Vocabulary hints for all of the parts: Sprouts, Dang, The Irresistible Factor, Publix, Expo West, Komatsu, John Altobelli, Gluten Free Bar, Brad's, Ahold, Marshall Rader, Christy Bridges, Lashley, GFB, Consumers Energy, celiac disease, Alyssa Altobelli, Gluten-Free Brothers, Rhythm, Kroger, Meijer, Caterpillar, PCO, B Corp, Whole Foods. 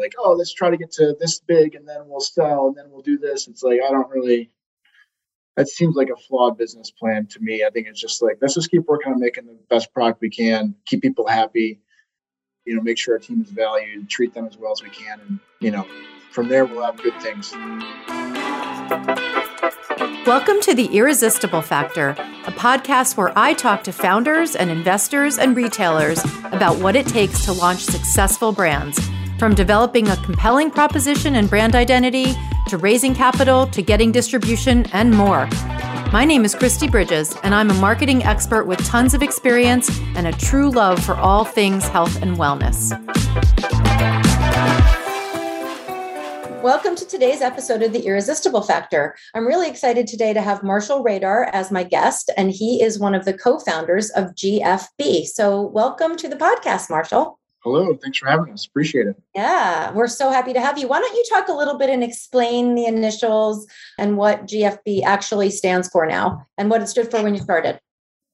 like, oh, let's try to get to this big and then we'll sell and then we'll do this. It's like, I don't really, that seems like a flawed business plan to me. I think it's just like, let's just keep working on making the best product we can, keep people happy, you know, make sure our team is valued, treat them as well as we can. And, you know, from there, we'll have good things. Welcome to The Irresistible Factor, a podcast where I talk to founders and investors and retailers about what it takes to launch successful brands, from developing a compelling proposition and brand identity, to raising capital, to getting distribution, and more. My name is Christy Bridges, and I'm a marketing expert with tons of experience and a true love for all things health and wellness. Welcome to today's episode of The Irresistible Factor. I'm really excited today to have Marshall Rader as my guest, and he is one of the co-founders of GFB. So welcome to the podcast, Marshall. Hello. Thanks for having us. Appreciate it. Yeah, we're so happy to have you. Why don't you talk a little bit and explain the initials and what GFB actually stands for now and what it stood for when you started?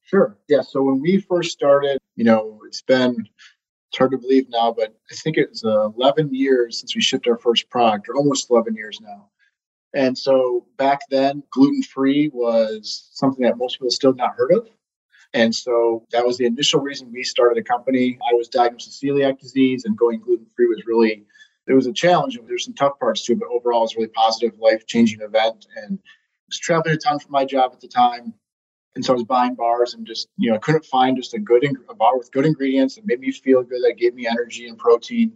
Sure. Yeah. So when we first started, you know, it's hard to believe now, but I think it was 11 years since we shipped our first product, or almost 11 years now. And so back then, gluten-free was something that most people still not heard of. And so that was the initial reason we started the company. I was diagnosed with celiac disease, and going gluten-free was really, it was a challenge. There's some tough parts to it, but overall, it was a really positive, life-changing event. And I was traveling a ton for my job at the time. And so I was buying bars and just, you know, I couldn't find just a bar with good ingredients that made me feel good, that gave me energy and protein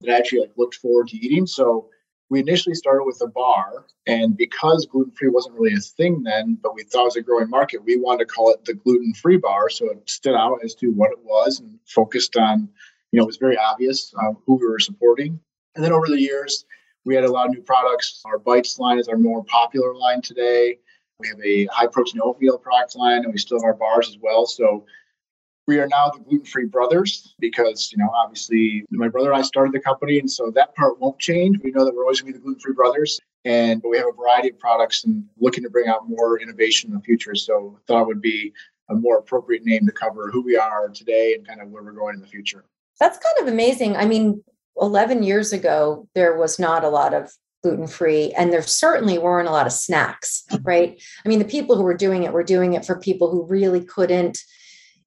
that I actually like looked forward to eating. So we initially started with a bar, and because gluten-free wasn't really a thing then, but we thought it was a growing market, we wanted to call it the Gluten Free Bar. So it stood out as to what it was and focused on, you know, it was very obvious who we were supporting. And then over the years, we had a lot of new products. Our Bites line is our more popular line today. We have a high-protein oatmeal product line, and we still have our bars as well. So we are now the Gluten-Free Brothers because, you know, obviously my brother and I started the company, and so that part won't change. We know that we're always going to be the Gluten-Free Brothers, but we have a variety of products and looking to bring out more innovation in the future. So I thought it would be a more appropriate name to cover who we are today and kind of where we're going in the future. That's kind of amazing. I mean, 11 years ago, there was not a lot of gluten-free. And there certainly weren't a lot of snacks, right? I mean, the people who were doing it for people who really couldn't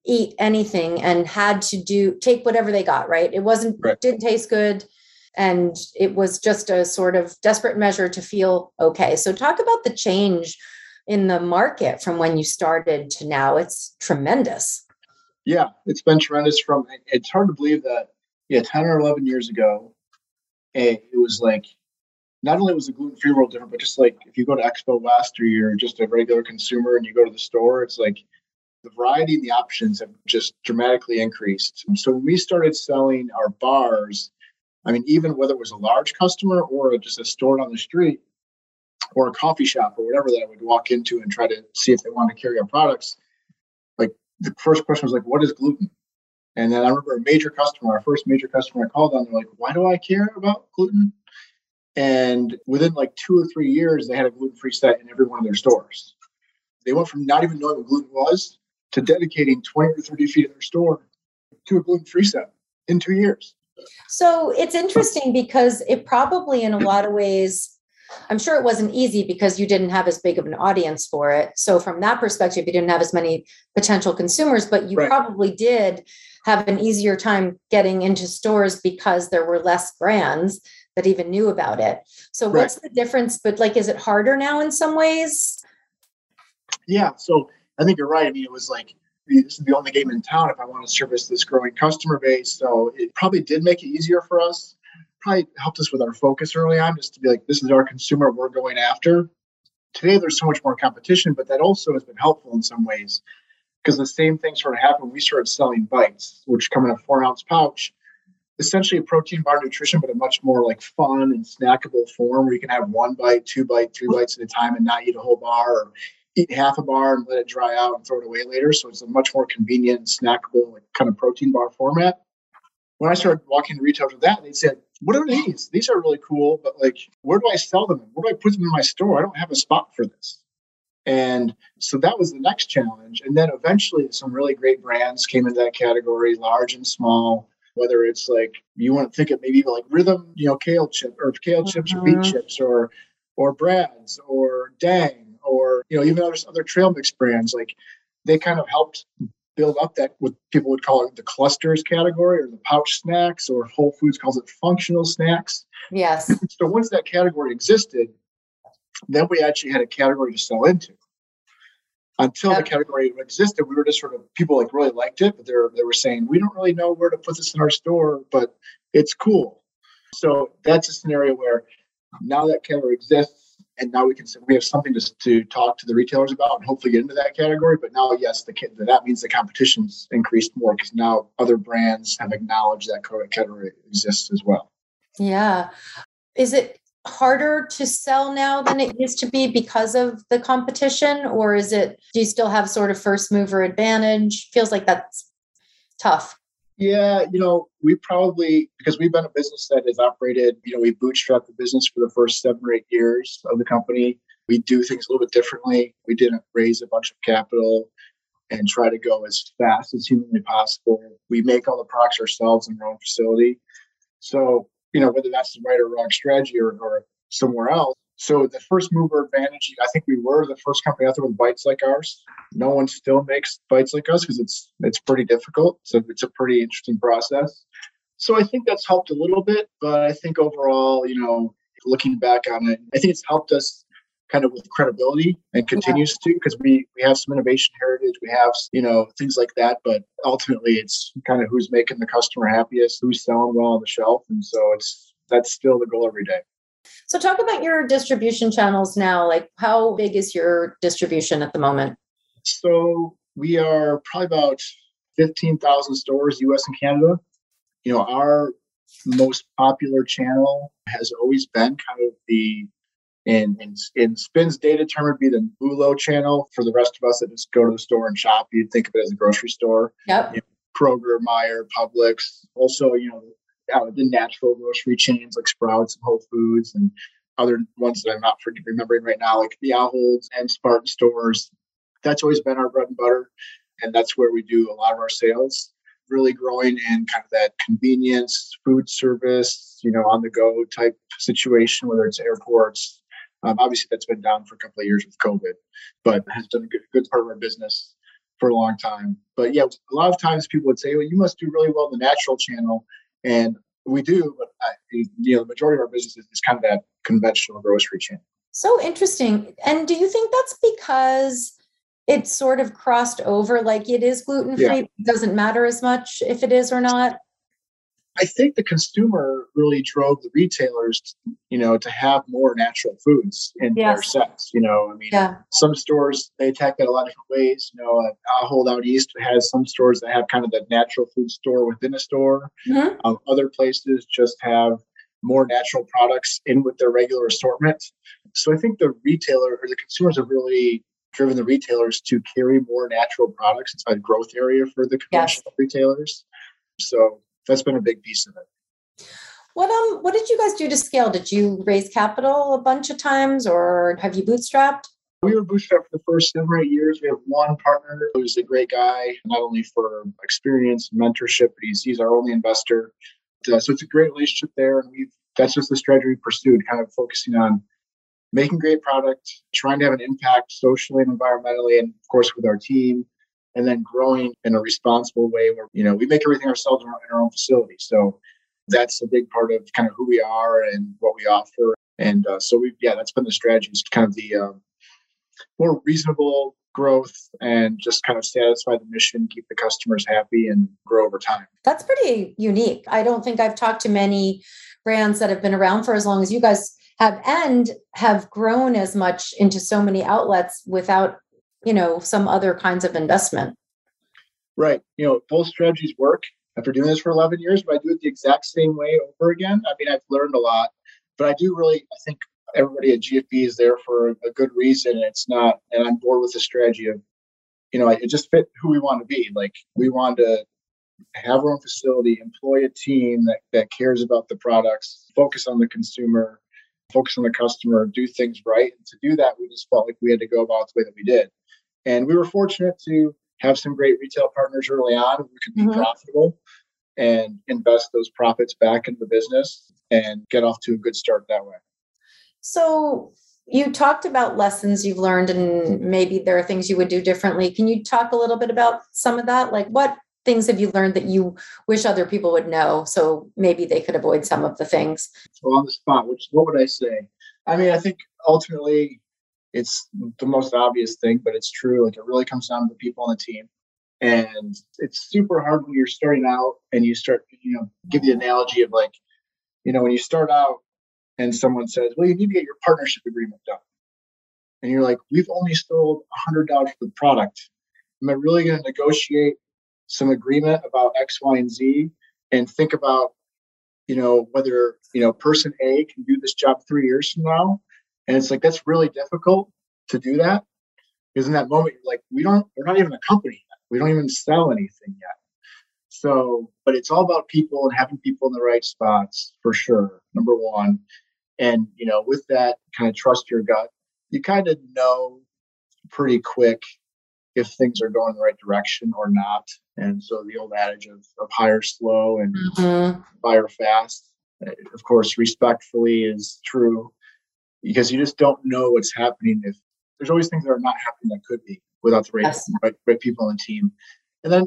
eat anything and had to take whatever they got, right? It wasn't, right. Didn't taste good. And it was just a sort of desperate measure to feel okay. So talk about the change in the market from when you started to now. It's tremendous. Yeah, it's been tremendous it's hard to believe that, 10 or 11 years ago, it was like, not only was the gluten-free world different, but just like if you go to Expo West or you're just a regular consumer and you go to the store, it's like the variety and the options have just dramatically increased. And so when we started selling our bars, I mean, even whether it was a large customer or just a store on the street or a coffee shop or whatever that I would walk into and try to see if they wanted to carry our products, like the first question was like, what is gluten? And then I remember our first major customer I called on, they're like, why do I care about gluten? And within like 2 or 3 years, they had a gluten-free set in every one of their stores. They went from not even knowing what gluten was to dedicating 20 or 30 feet of their store to a gluten-free set in 2 years. So it's interesting because it probably in a lot of ways, I'm sure it wasn't easy because you didn't have as big of an audience for it. So from that perspective, you didn't have as many potential consumers, but you right. probably did have an easier time getting into stores because there were less brands that even knew about it. So what's right. the difference? But like, is it harder now in some ways? Yeah. So I think you're right. I mean, it was like, this is the only game in town if I want to service this growing customer base. So it probably did make it easier for us. Probably helped us with our focus early on, just to be like, this is our consumer we're going after. Today, there's so much more competition, but that also has been helpful in some ways because the same thing sort of happened. We started selling Bites, which come in a 4-ounce pouch. Essentially a protein bar nutrition, but a much more like fun and snackable form where you can have 1 bite, 2 bite, 3 bites at a time and not eat a whole bar or eat half a bar and let it dry out and throw it away later. So it's a much more convenient, snackable like kind of protein bar format. When I started walking to retailers with that, they said, what are these? These are really cool, but like, where do I sell them? Where do I put them in my store? I don't have a spot for this. And so that was the next challenge. And then eventually some really great brands came into that category, large and small. whether it's like you want to think of maybe like Rhythm, you know, kale mm-hmm. chips or beet chips or Brad's or Dang or, you know, even other trail mix brands, like they kind of helped build up that what people would call it the clusters category or the pouch snacks, or Whole Foods calls it functional snacks. Yes. So once that category existed, then we actually had a category to sell into. Until the category existed, we were just sort of, people like really liked it, but they were saying, we don't really know where to put this in our store, but it's cool. So that's a scenario where now that category exists, and now we can say we have something to talk to the retailers about and hopefully get into that category. But now, yes, that means the competition's increased more because now other brands have acknowledged that category exists as well. Yeah. Is it harder to sell now than it used to be because of the competition, or is it, do you still have sort of first mover advantage? Feels like that's tough. Yeah, you know, we probably, because we've been a business that has operated, you know, we bootstrapped the business for the first 7 or 8 years of the company. We do things a little bit differently. We didn't raise a bunch of capital and try to go as fast as humanly possible. We make all the products ourselves in our own facility. So, you know, whether that's the right or wrong strategy or somewhere else. So the first mover advantage, I think we were the first company out there with bites like ours. No one still makes bites like us because it's pretty difficult. So it's a pretty interesting process. So I think that's helped a little bit, but I think overall, you know, looking back on it, I think it's helped us kind of with credibility and continues to, because we have some innovation heritage, we have, you know, things like that, but ultimately it's kind of who's making the customer happiest, who's selling well on the shelf. And so that's still the goal every day. So talk about your distribution channels now. Like, how big is your distribution at the moment? So we are probably about 15,000 stores, US and Canada. You know, our most popular channel has always been kind of the, in SPIN's data term, would be the MULO channel. For the rest of us that just go to the store and shop, you'd think of it as a grocery store. Yep. You know, Kroger, Meijer, Publix. Also, you know, out of the natural grocery chains like Sprouts and Whole Foods and other ones that I'm not remembering right now, like the Ahold and Sprouts stores. That's always been our bread and butter. And that's where we do a lot of our sales, really growing in kind of that convenience, food service, you know, on the go type situation, whether it's airports. Obviously, that's been down for a couple of years with COVID, but has done a good part of our business for a long time. But yeah, a lot of times people would say, well, you must do really well in the natural channel. And we do, but you know, the majority of our business is kind of that conventional grocery chain. So interesting. And do you think that's because it sort of crossed over, like it is gluten-free, It doesn't matter as much if it is or not? I think the consumer really drove the retailers, you know, to have more natural foods in their sets. You know, I mean, Some stores, they attack that a lot of different ways. You know, Ahold out east has some stores that have kind of that natural food store within a store. Mm-hmm. Other places just have more natural products in with their regular assortment. So I think the retailer or the consumers have really driven the retailers to carry more natural products. It's a growth area for the conventional retailers. So that's been a big piece of it. What did you guys do to scale? Did you raise capital a bunch of times, or have you bootstrapped? We were bootstrapped for the first 7 or 8 years. We have one partner who's a great guy, not only for experience and mentorship, but he's our only investor. So it's a great relationship there. And that's just the strategy we pursued, kind of focusing on making great product, trying to have an impact socially and environmentally, and of course with our team. And then growing in a responsible way where, you know, we make everything ourselves in our own facility. So that's a big part of kind of who we are and what we offer. And so that's been the strategy. It's kind of the more reasonable growth and just kind of satisfy the mission, keep the customers happy, and grow over time. That's pretty unique. I don't think I've talked to many brands that have been around for as long as you guys have and have grown as much into so many outlets without, you know, some other kinds of investment. Right. You know, both strategies work. After doing this for 11 years, but I do it the exact same way over again. I mean, I've learned a lot, but I think everybody at GFB is there for a good reason. And and I'm bored with the strategy of, you know, it just fit who we want to be. Like, we want to have our own facility, employ a team that cares about the products, focus on the consumer, focus on the customer, do things right. And to do that, we just felt like we had to go about the way that we did. And we were fortunate to have some great retail partners early on who could be profitable. and invest those profits back into the business and get off to a good start that way. So you talked about lessons you've learned and maybe there are things you would do differently. Can you talk a little bit about some of that? Like what things have you learned that you wish other people would know so maybe they could avoid some of the things? So on the spot, what would I say? I mean, I think ultimately it's the most obvious thing, but it's true. Like it really comes down to the people on the team. And it's super hard when you're starting out and you start, give the analogy of like, when you start out and someone says, well, you need to get your partnership agreement done. And you're like, we've only sold $100 for the product. Am I really going to negotiate some agreement about X, Y, and Z and think about, whether, person A can do this job 3 years from now? And it's like, that's really difficult to do that. Because in that moment, you're like, we're not even a company yet. We don't even sell anything yet. So, but it's all about people and having people in the right spots for sure. Number one. And, with that, kind of trust your gut. You kind of know pretty quick if things are going the right direction or not. And so the old adage of hire slow and fire fast, of course, respectfully is true because you just don't know what's happening. If there's always things that are not happening that could be without the right people on the team. And then,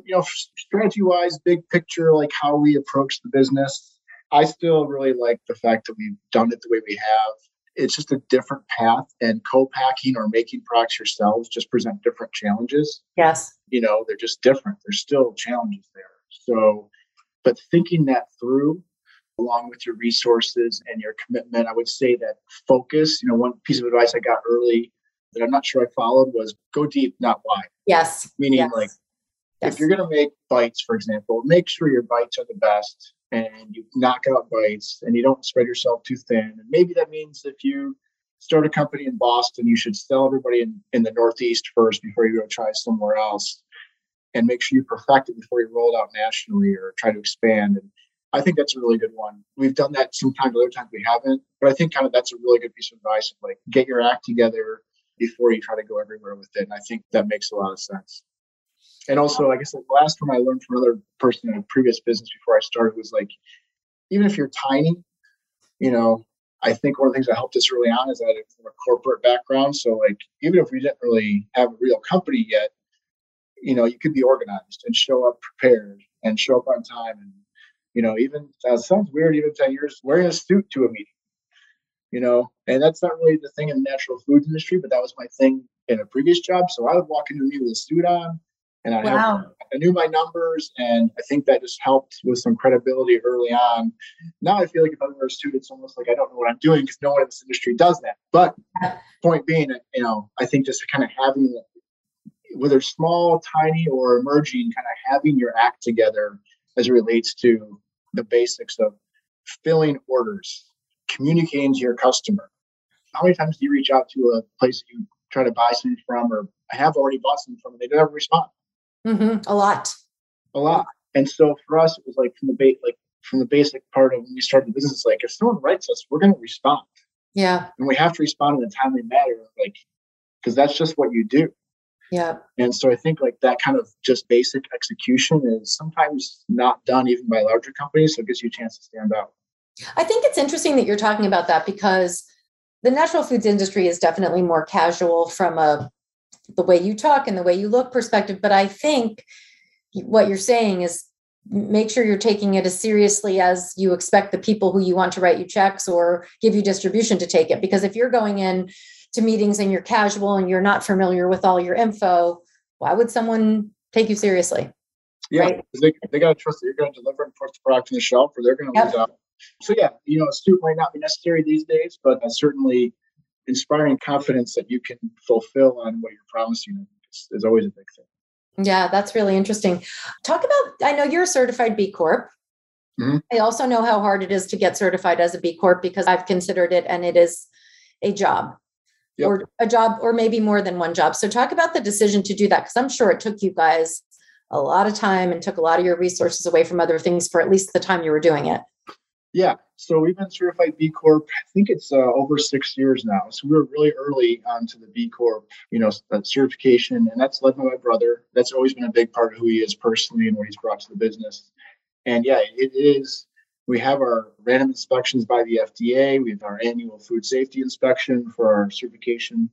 strategy-wise, big picture, like how we approach the business. I still really like the fact that we've done it the way we have. It's just a different path, and co-packing or making products yourselves just present different challenges. Yes. They're just different. There's still challenges there. So, but thinking that through along with your resources and your commitment, I would say that focus, one piece of advice I got early that I'm not sure I followed was go deep, not wide. Yes. Meaning if you're going to make bites, for example, make sure your bites are the best and you knock out bites and you don't spread yourself too thin. And maybe that means if you start a company in Boston, you should sell everybody in the Northeast first before you go try somewhere else and make sure you perfect it before you roll it out nationally or try to expand. And I think that's a really good one. We've done that sometimes, other times we haven't, but I think kind of that's a really good piece of advice of get your act together before you try to go everywhere with it. And I think that makes a lot of sense. And also, I guess the last one I learned from another person in a previous business before I started was even if you're tiny, I think one of the things that helped us early on is that I'm from a corporate background. So even if we didn't really have a real company yet, you could be organized and show up prepared and show up on time. And, even that sounds weird, even 10 years wearing a suit to a meeting, and that's not really the thing in the natural foods industry, but that was my thing in a previous job. So I would walk into a meeting with a suit on. And I knew my numbers, and I think that just helped with some credibility early on. Now I feel like if I'm a student, it's almost like I don't know what I'm doing because no one in this industry does that. But point being, I think just kind of having, whether small, tiny, or emerging, kind of having your act together as it relates to the basics of filling orders, communicating to your customer. How many times do you reach out to a place that you try to buy something from, or I have already bought something from, and they never respond? A lot. And so for us, it was from the basic part of when we started the business, if someone writes us, we're going to respond. Yeah. And we have to respond in a timely manner, because that's just what you do. Yeah. And so I think that kind of just basic execution is sometimes not done even by larger companies. So it gives you a chance to stand out. I think it's interesting that you're talking about that because the natural foods industry is definitely more casual from the way you talk and the way you look perspective. But I think what you're saying is make sure you're taking it as seriously as you expect the people who you want to write you checks or give you distribution to take it. Because if you're going in to meetings and you're casual and you're not familiar with all your info, why would someone take you seriously? Yeah. Right? They got to trust that you're going to deliver and put the product on the shelf or they're going to lose out. So yeah, a suit might not be necessary these days, but certainly inspiring confidence that you can fulfill on what you're promising is always a big thing. Yeah, that's really interesting. Talk about, I know you're a certified B Corp. Mm-hmm. I also know how hard it is to get certified as a B Corp because I've considered it and it is a job. Yep. Or a job or maybe more than one job. So talk about the decision to do that because I'm sure it took you guys a lot of time and took a lot of your resources away from other things for at least the time you were doing it. Yeah. So we've been certified B Corp. I think it's over 6 years now. So we were really early onto the B Corp, certification. And that's led by my brother. That's always been a big part of who he is personally and what he's brought to the business. And yeah, it is. We have our random inspections by the FDA. We have our annual food safety inspection for our certification,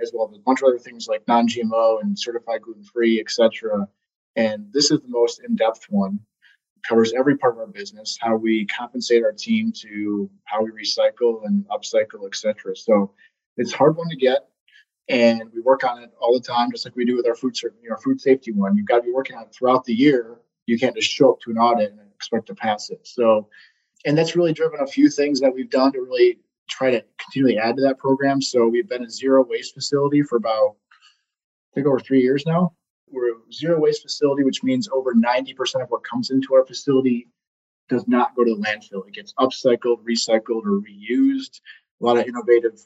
as well as a bunch of other things like non-GMO and certified gluten-free, et cetera. And this is the most in-depth one. It covers every part of our business, how we compensate our team to how we recycle and upcycle, et cetera. So it's a hard one to get. And we work on it all the time, just like we do with our food safety one. You've got to be working on it throughout the year. You can't just show up to an audit and expect to pass it. So, and that's really driven a few things that we've done to really try to continually add to that program. So we've been a zero waste facility for about, I think, over 3 years now. We're a zero waste facility, which means over 90% of what comes into our facility does not go to the landfill. It gets upcycled, recycled, or reused. A lot of innovative,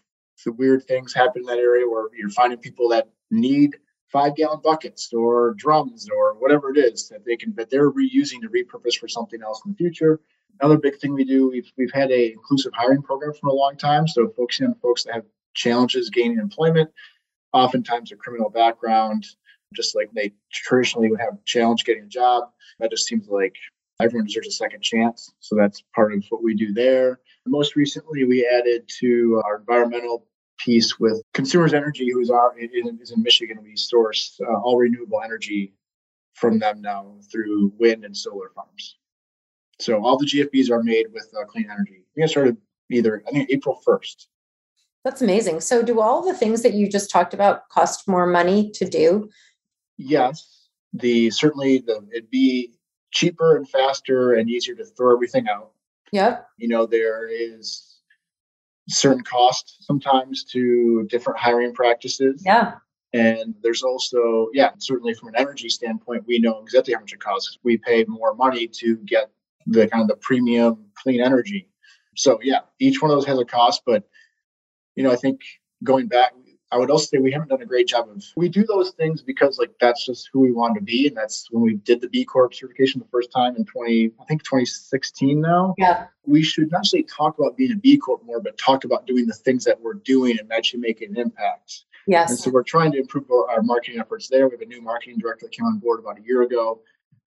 weird things happen in that area where you're finding people that need 5-gallon buckets or drums or whatever it is that they're reusing to repurpose for something else in the future. Another big thing we do, we've had an inclusive hiring program for a long time. So focusing on folks that have challenges gaining employment, oftentimes a criminal background, just like they traditionally would have a challenge getting a job. That just seems like everyone deserves a second chance. So that's part of what we do there. And most recently, we added to our environmental piece with Consumers Energy, who is in Michigan. We source all renewable energy from them now through wind and solar farms. So all the GFBs are made with clean energy. We got started April 1st. That's amazing. So do all the things that you just talked about cost more money to do? Yes. It'd be cheaper and faster and easier to throw everything out. Yep. There is certain costs sometimes to different hiring practices. Yeah. And there's also, certainly from an energy standpoint, we know exactly how much it costs. We pay more money to get the kind of the premium clean energy. So yeah, each one of those has a cost, but I think going back, I would also say we haven't done a great job of, we do those things because that's just who we wanted to be. And that's when we did the B Corp certification the first time in 2016 now. Yeah. We should not say talk about being a B Corp more, but talk about doing the things that we're doing and actually making an impact. Yes. And so we're trying to improve our marketing efforts there. We have a new marketing director that came on board about a year ago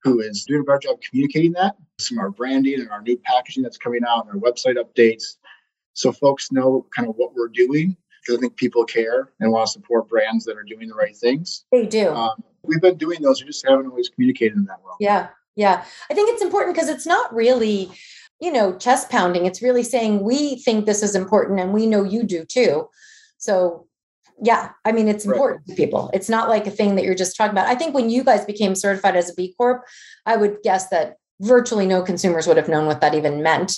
who is doing a better job communicating that. Some of our branding and our new packaging that's coming out and our website updates. So folks know kind of what we're doing. I think people care and want to support brands that are doing the right things. They do. We've been doing those. We just haven't always communicated them that well. Yeah. Yeah. I think it's important because it's not really, chest pounding. It's really saying we think this is important and we know you do too. So yeah, it's important to people. It's not like a thing that you're just talking about. I think when you guys became certified as a B Corp, I would guess that virtually no consumers would have known what that even meant.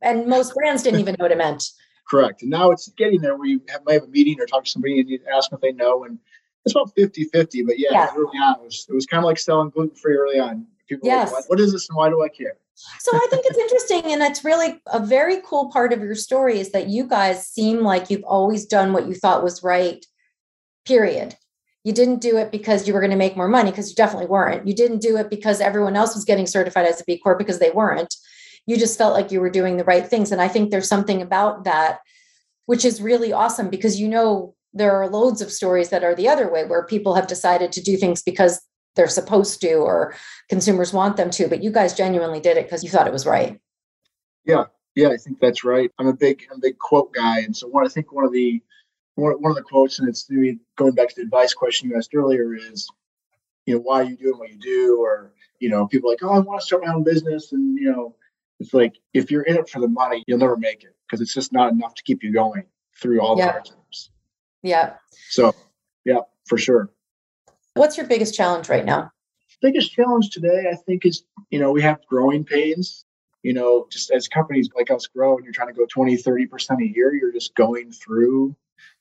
And most brands didn't even know what it meant. Correct. And now it's getting there where you might have a meeting or talk to somebody and you ask them if they know. And it's about 50-50. But early on, it was kind of like selling gluten-free early on. People were like, what is this and why do I care? So I think it's interesting. And it's really a very cool part of your story is that you guys seem like you've always done what you thought was right, period. You didn't do it because you were going to make more money, because you definitely weren't. You didn't do it because everyone else was getting certified as a B Corp, because they weren't. You just felt like you were doing the right things. And I think there's something about that, which is really awesome, because, there are loads of stories that are the other way, where people have decided to do things because they're supposed to, or consumers want them to, but you guys genuinely did it because you thought it was right. Yeah. Yeah. I think that's right. I'm a big quote guy. And so one of the quotes, and it's going back to the advice question you asked earlier, is, why are you doing what you do? Or, people are like, I want to start my own business. And, it's like, if you're in it for the money, you'll never make it, because it's just not enough to keep you going through all the hard times. Yeah. So, yeah, for sure. What's your biggest challenge right now? Biggest challenge today, I think, is, we have growing pains. Just as companies like us grow and you're trying to go 20, 30% a year, you're just going through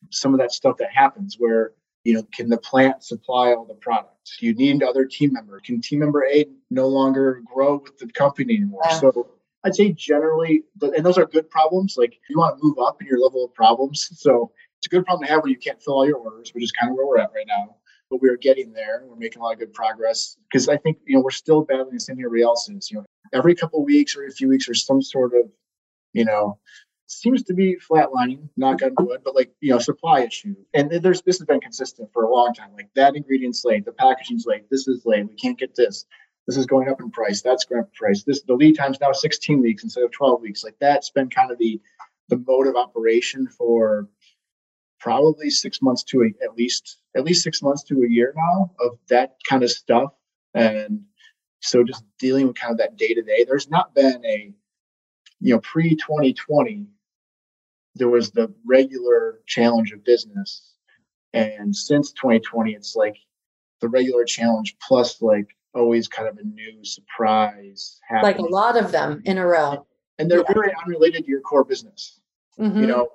some of that stuff that happens where, can the plant supply all the products? You need other team members. Can team member A no longer grow with the company anymore? Yeah. So I'd say generally, and those are good problems. Like, you want to move up in your level of problems. So it's a good problem to have when you can't fill all your orders, which is kind of where we're at right now. But we are getting there. We're making a lot of good progress, because I think, we're still battling the same thing everybody else is. Every couple of weeks or a few weeks, there's some sort of, seems to be flatlining, knock on wood, but supply issue. And this has been consistent for a long time. Like, that ingredient's late, the packaging's late, this is late, we can't get this. This is going up in price. That's going up in price. The lead time's now 16 weeks instead of 12 weeks. Like, that's been kind of the mode of operation for probably 6 months to at least 6 months to a year now of that kind of stuff. And so just dealing with kind of that day to day, there's not been a, pre 2020, there was the regular challenge of business. And since 2020, it's like the regular challenge plus like always kind of a new surprise happening. Like a lot of them in a row. And they're very unrelated to your core business. Mm-hmm.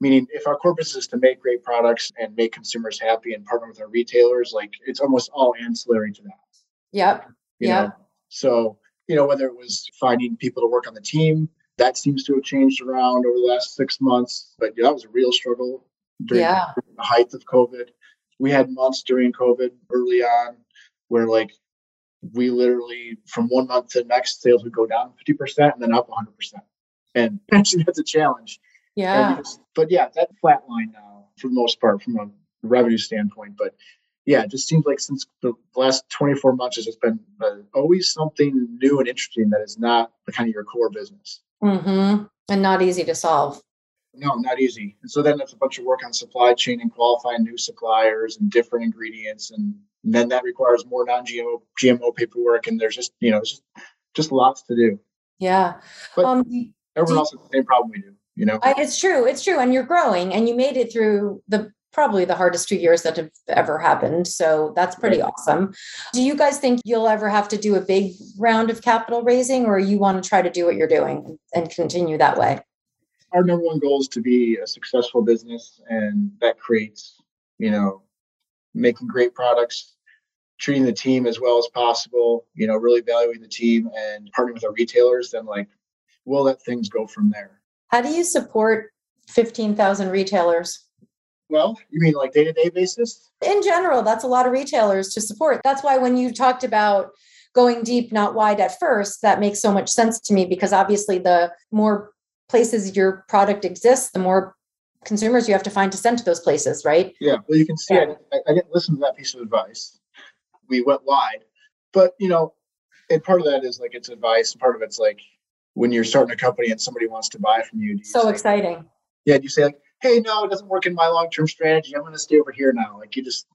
Meaning if our core business is to make great products and make consumers happy and partner with our retailers, like it's almost all ancillary to that. Yep. Yeah. So, whether it was finding people to work on the team, that seems to have changed around over the last 6 months. But that was a real struggle during the height of COVID. We had months during COVID early on where like we literally from 1 month to the next sales would go down 50% and then up 100%. And actually that's a challenge. Yeah. But yeah, that flatline now for the most part from a revenue standpoint. But yeah, it just seems like since the last 24 months, it's been always something new and interesting that is not the kind of your core business. Mm-hmm. And not easy to solve. No, not easy. And so then it's a bunch of work on supply chain and qualifying new suppliers and different ingredients. And then that requires more non-GMO paperwork. And there's just lots to do. Yeah. But everyone else has the same problem we do. It's true. And you're growing and you made it through probably the hardest 2 years that have ever happened. So that's pretty awesome. Do you guys think you'll ever have to do a big round of capital raising, or you want to try to do what you're doing and continue that way? Our number one goal is to be a successful business. And that creates, making great products, treating the team as well as possible, really valuing the team and partnering with our retailers. Then we'll let things go from there. How do you support 15,000 retailers? Well, you mean like day-to-day basis? In general, that's a lot of retailers to support. That's why when you talked about going deep, not wide at first, that makes so much sense to me, because obviously the more places your product exists, the more consumers you have to find to send to those places, right? Yeah. Well, you can see I didn't listen to that piece of advice. We went wide. But, and part of that is like it's advice. Part of it's like, when you're starting a company and somebody wants to buy from you. So exciting. Yeah. Do you say like, hey, no, it doesn't work in my long-term strategy. I'm going to stay over here now. Like you just,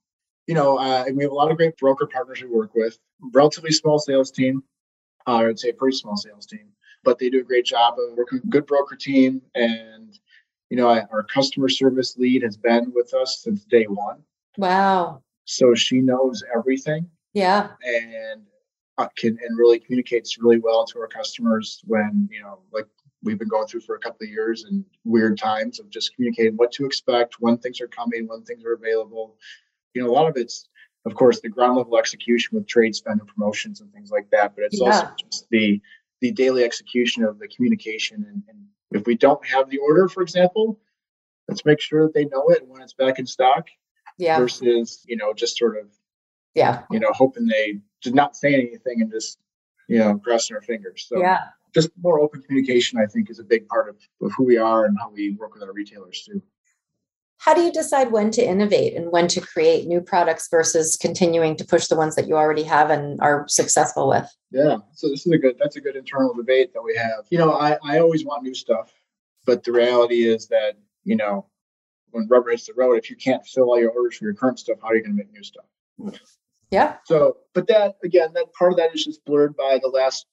we have a lot of great broker partners we work with, relatively small sales team. I would say a pretty small sales team, but they do a great job of working with a good broker team. And, our customer service lead has been with us since day one. Wow. So she knows everything. Yeah. And really communicates really well to our customers when, we've been going through for a couple of years and weird times of just communicating what to expect, when things are coming, when things are available. A lot of it's, of course, the ground level execution with trade spend and promotions and things like that. But it's also just the daily execution of the communication. And if we don't have the order, for example, let's make sure that they know it when it's back in stock versus, just sort of, hoping they did not say anything and just, crossing our fingers. So just more open communication, I think, is a big part of who we are and how we work with our retailers too. How do you decide when to innovate and when to create new products versus continuing to push the ones that you already have and are successful with? Yeah. So that's a good internal debate that we have. I always want new stuff, but the reality is that, when rubber hits the road, if you can't fill all your orders for your current stuff, how are you going to make new stuff? Yeah. So, but that, again, that part of that is just blurred by the last,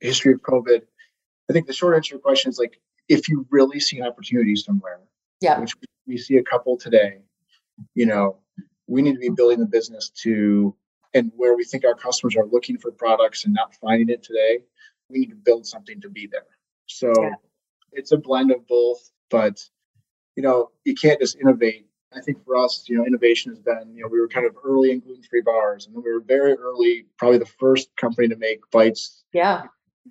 history of COVID. I think the short answer to your question is like, if you really see an opportunity somewhere, which we see a couple today, we need to be building the business to, and where we think our customers are looking for products and not finding it today, we need to build something to be there. So it's a blend of both, but, you can't just innovate. I think for us, innovation has been, we were kind of early in gluten-free bars, and then we were very early, probably the first company to make bites in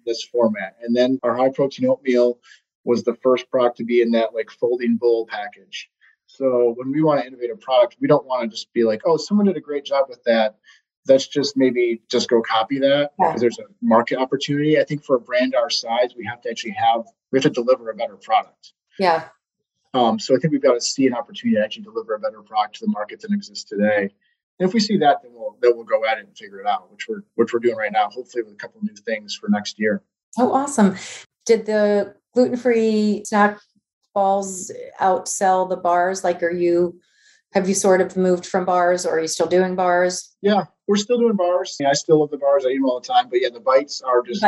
this format. And then our high-protein oatmeal was the first product to be in that folding bowl package. So when we want to innovate a product, we don't want to just be like, oh, someone did a great job with that. Let's just maybe just go copy that because there's a market opportunity. I think for a brand our size, we have to actually deliver a better product. Yeah. So I think we've got to see an opportunity to actually deliver a better product to the market than exists today. And if we see that, then we'll go at it and figure it out, which we're doing right now, hopefully with a couple of new things for next year. Oh, awesome. Did the gluten-free snack balls outsell the bars? Like, have you sort of moved from bars, or are you still doing bars? Yeah, we're still doing bars. Yeah, I still love the bars. I eat them all the time. But yeah, the bites are just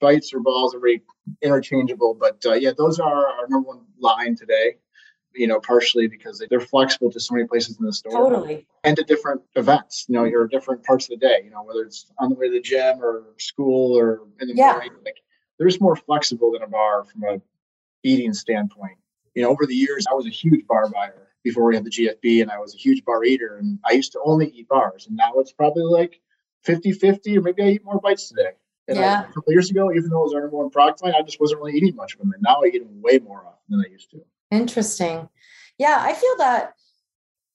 bites or balls are very interchangeable. But yeah, those are our number one line today. You know, partially because they're flexible to so many places in the store. Totally. And to different events, you know, your different parts of the day, you know, whether it's on the way to the gym or school or in the morning, like they're just more flexible than a bar from a eating standpoint. You know, over the years, I was a huge bar buyer before we had the GFB, and I was a huge bar eater, and I used to only eat bars. And now it's probably like 50-50, or maybe I eat more bites today. And a couple of years ago, even though it was our number one product line, I just wasn't really eating much of them. And now I eat them way more often than I used to. Interesting. Yeah, I feel that,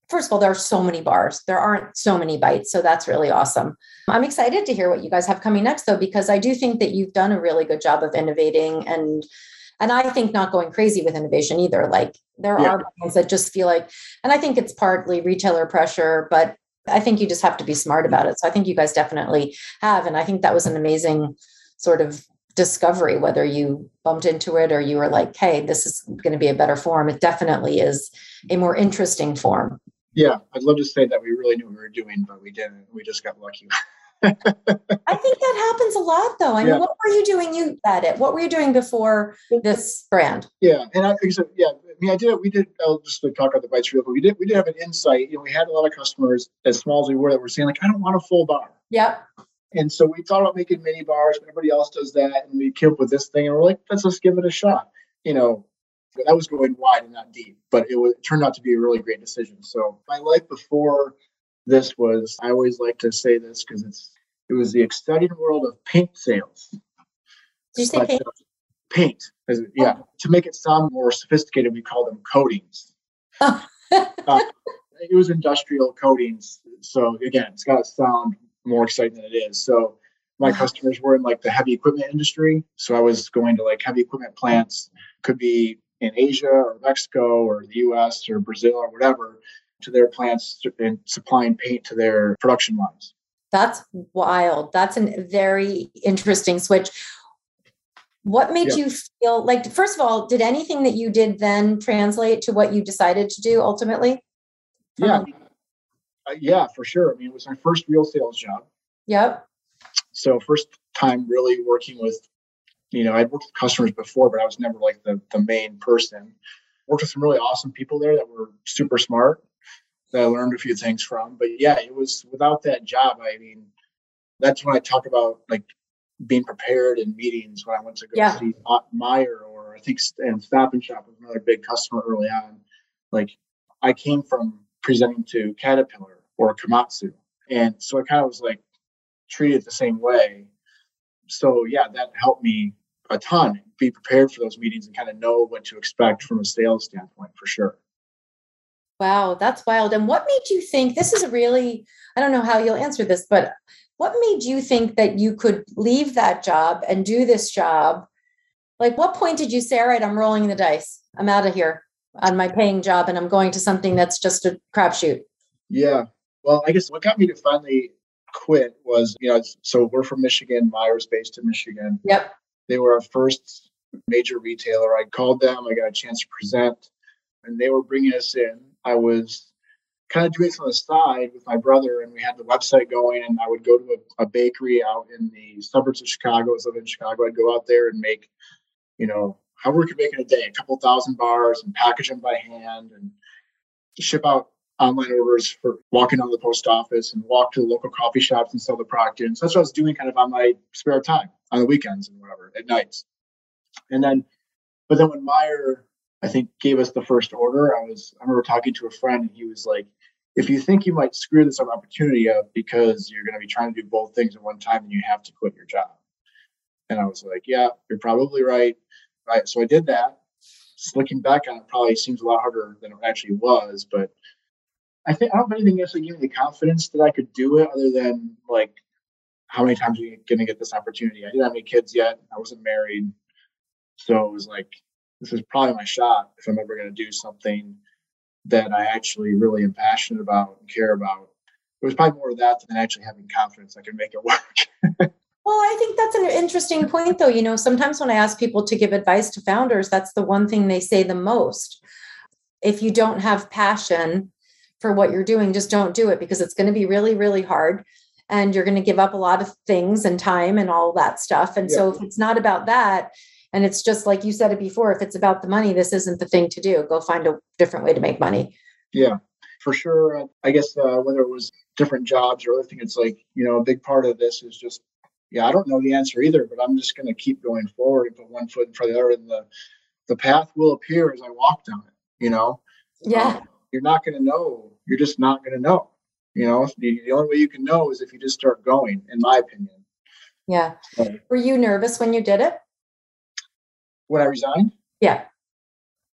first of all, there are so many bars. There aren't so many bites. So that's really awesome. I'm excited to hear what you guys have coming next, though, because I do think that you've done a really good job of innovating, and I think not going crazy with innovation either. Like there are things that just feel like, and I think it's partly retailer pressure, but I think you just have to be smart about it. So I think you guys definitely have. And I think that was an amazing sort of discovery, whether you bumped into it or you were like, hey, this is going to be a better form. It definitely is a more interesting form. Yeah. I'd love to say that we really knew what we were doing, but we didn't. We just got lucky. I think that happens a lot, though. I mean, what were you doing? You at it. What were you doing before this brand? Yeah. And I think so. Yeah. I mean, we did, I'll just talk about the bites real quick. We did have an insight. You know, we had a lot of customers as small as we were that were saying like, I don't want a full bar. Yep. And so we thought about making mini bars, but everybody else does that. And we came up with this thing and we're like, let's just give it a shot. You know, that was going wide and not deep, but it turned out to be a really great decision. So my life before this was, I always like to say this because it was the exciting world of paint sales. Did you say paint? Paint. Yeah. Oh. To make it sound more sophisticated, we call them coatings. Oh. It was industrial coatings. So again, it's got to sound more exciting than it is. So my customers were in like the heavy equipment industry. So I was going to like heavy equipment plants, could be in Asia or Mexico or the US or Brazil or whatever, to their plants and supplying paint to their production lines. That's wild. That's a very interesting switch. What made you feel like, first of all, did anything that you did then translate to what you decided to do ultimately? Yeah, for sure. I mean, it was my first real sales job. Yep. So first time really working with, you know, I'd worked with customers before, but I was never like the main person. Worked with some really awesome people there that were super smart that I learned a few things from. But yeah, it was without that job. I mean, that's when I talk about like being prepared in meetings when I went to go see Meijer or I think and Stop and Shop was another big customer early on. Like I came from presenting to Caterpillar or Komatsu. And so I kind of was like treated the same way. So yeah, that helped me a ton, be prepared for those meetings and kind of know what to expect from a sales standpoint for sure. Wow, that's wild. And what made you think this is a really, I don't know how you'll answer this, but what made you think that you could leave that job and do this job? Like what point did you say, all right, I'm rolling the dice. I'm out of here on my paying job and I'm going to something that's just a crapshoot? Yeah. Well, I guess what got me to finally quit was, you know, so we're from Michigan. Meijer's based in Michigan. Yep. They were our first major retailer. I called them. I got a chance to present and they were bringing us in. I was kind of doing this on the side with my brother and we had the website going and I would go to a bakery out in the suburbs of Chicago. I was living in Chicago. I'd go out there and make, you know, however we could make it a day, a couple thousand bars and package them by hand and ship out online orders for walking out of the post office and walk to the local coffee shops and sell the product in. So that's what I was doing kind of on my spare time on the weekends and whatever at nights. And then, but then when Meijer, I think, gave us the first order, I remember talking to a friend and he was like, if you think you might screw this opportunity up because you're going to be trying to do both things at one time, then you have to quit your job. And I was like, yeah, you're probably right. Right. So I did that. Just looking back on it probably seems a lot harder than it actually was, but I don't have anything else that gave me the confidence that I could do it other than like, how many times are you going to get this opportunity? I didn't have any kids yet. I wasn't married. So it was like, this is probably my shot if I'm ever going to do something that I actually really am passionate about and care about. it was probably more of that than actually having confidence I could make it work. Well, I think that's an interesting point, though. You know, sometimes when I ask people to give advice to founders, that's the one thing they say the most. If you don't have passion for what you're doing, just don't do it, because it's going to be really, really hard. And you're going to give up a lot of things and time and all that stuff. And so if it's not about that, and it's just like you said it before, if it's about the money, this isn't the thing to do. Go find a different way to make money. Yeah, for sure. I guess whether it was different jobs or other thing, it's like, you know, a big part of this is just, I don't know the answer either, but I'm just going to keep going forward and put one foot in front of the other. And the path will appear as I walk down it, you know? Yeah. You're not going to know. You're just not going to know. You know, the only way you can know is if you just start going, in my opinion. Yeah. So, were you nervous when you did it? When I resigned? Yeah.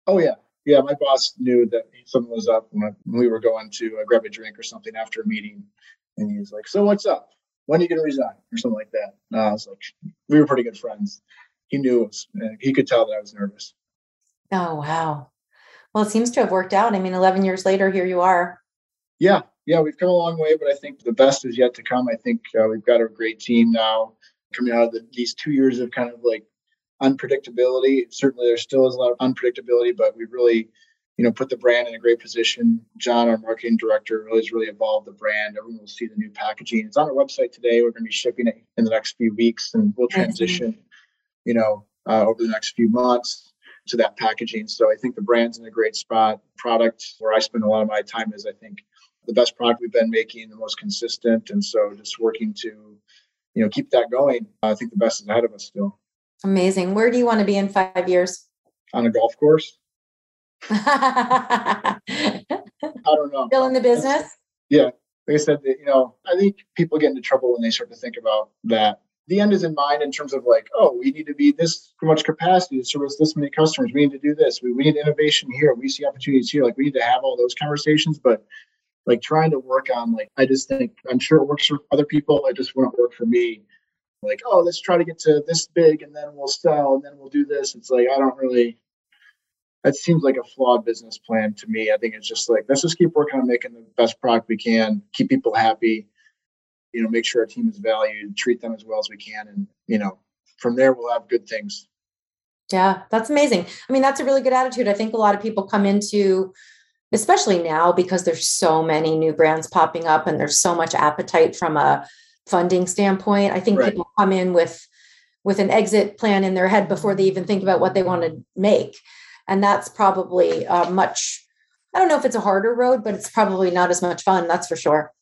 Oh, yeah. Yeah. My boss knew that something was up when we were going to grab a drink or something after a meeting. And he was like, so what's up? When are you going to resign? Or something like that. And I was like, we were pretty good friends. He knew, he could tell that I was nervous. Oh, wow. Well, it seems to have worked out. I mean, 11 years later, here you are. Yeah. Yeah. We've come a long way, but I think the best is yet to come. I think we've got a great team now coming out of these 2 years of kind of like unpredictability. Certainly there still is a lot of unpredictability, but we really, you know, put the brand in a great position. John, our marketing director, really has really evolved the brand. Everyone will see the new packaging. It's on our website today. We're going to be shipping it in the next few weeks, and we'll transition, you know, over the next few months to that packaging. So I think the brand's in a great spot. Product, where I spend a lot of my time, is I think the best product we've been making, the most consistent. And so just working to, you know, keep that going. I think the best is ahead of us still. Amazing. Where do you want to be in 5 years? On a golf course. I don't know. Still in the business? Yeah. Like I said, you know, I think people get into trouble when they start to think about that. The end is in mind in terms of like, oh, we need to be this much capacity to service this many customers. We need to do this. We need innovation here. We see opportunities here. Like, we need to have all those conversations, but like trying to work on, like, I just think, I'm sure it works for other people. It just wouldn't work for me. Like, oh, let's try to get to this big and then we'll sell and then we'll do this. It's like, I don't really, that seems like a flawed business plan to me. I think it's just like, let's just keep working on making the best product we can, keep people happy, you know, make sure our team is valued, treat them as well as we can. And, you know, from there, we'll have good things. Yeah, that's amazing. I mean, that's a really good attitude. I think a lot of people come into, especially now, because there's so many new brands popping up and there's so much appetite from a funding standpoint. I think people come in with an exit plan in their head before they even think about what they want to make. And that's probably much, I don't know if it's a harder road, but it's probably not as much fun. That's for sure.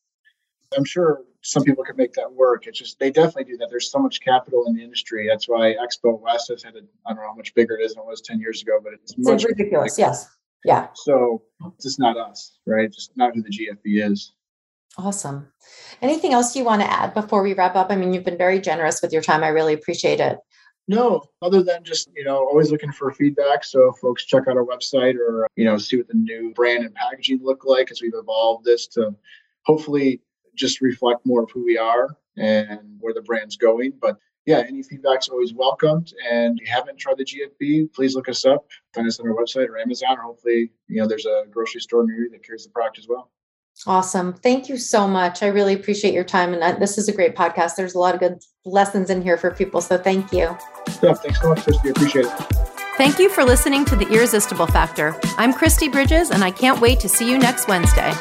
I'm sure some people can make that work. It's just, they definitely do that. There's so much capital in the industry. That's why Expo West has had a, I don't know how much bigger it is than it was 10 years ago, but it's much ridiculous. Bigger. Yes. Yeah. So it's just not us, right? Just not who the GFB is. Awesome. Anything else you want to add before we wrap up? I mean, you've been very generous with your time. I really appreciate it. No, other than just, you know, always looking for feedback. So folks, check out our website or, you know, see what the new brand and packaging look like as we've evolved this to hopefully just reflect more of who we are and where the brand's going. But yeah, any feedback's always welcomed. And if you haven't tried the GFB, please look us up. Find us on our website or Amazon, or hopefully, you know, there's a grocery store near you that carries the product as well. Awesome. Thank you so much. I really appreciate your time. And this is a great podcast. There's a lot of good lessons in here for people. So thank you. Yeah, thanks so much, Christy. Appreciate it. Thank you for listening to The Irresistible Factor. I'm Christy Bridges, and I can't wait to see you next Wednesday.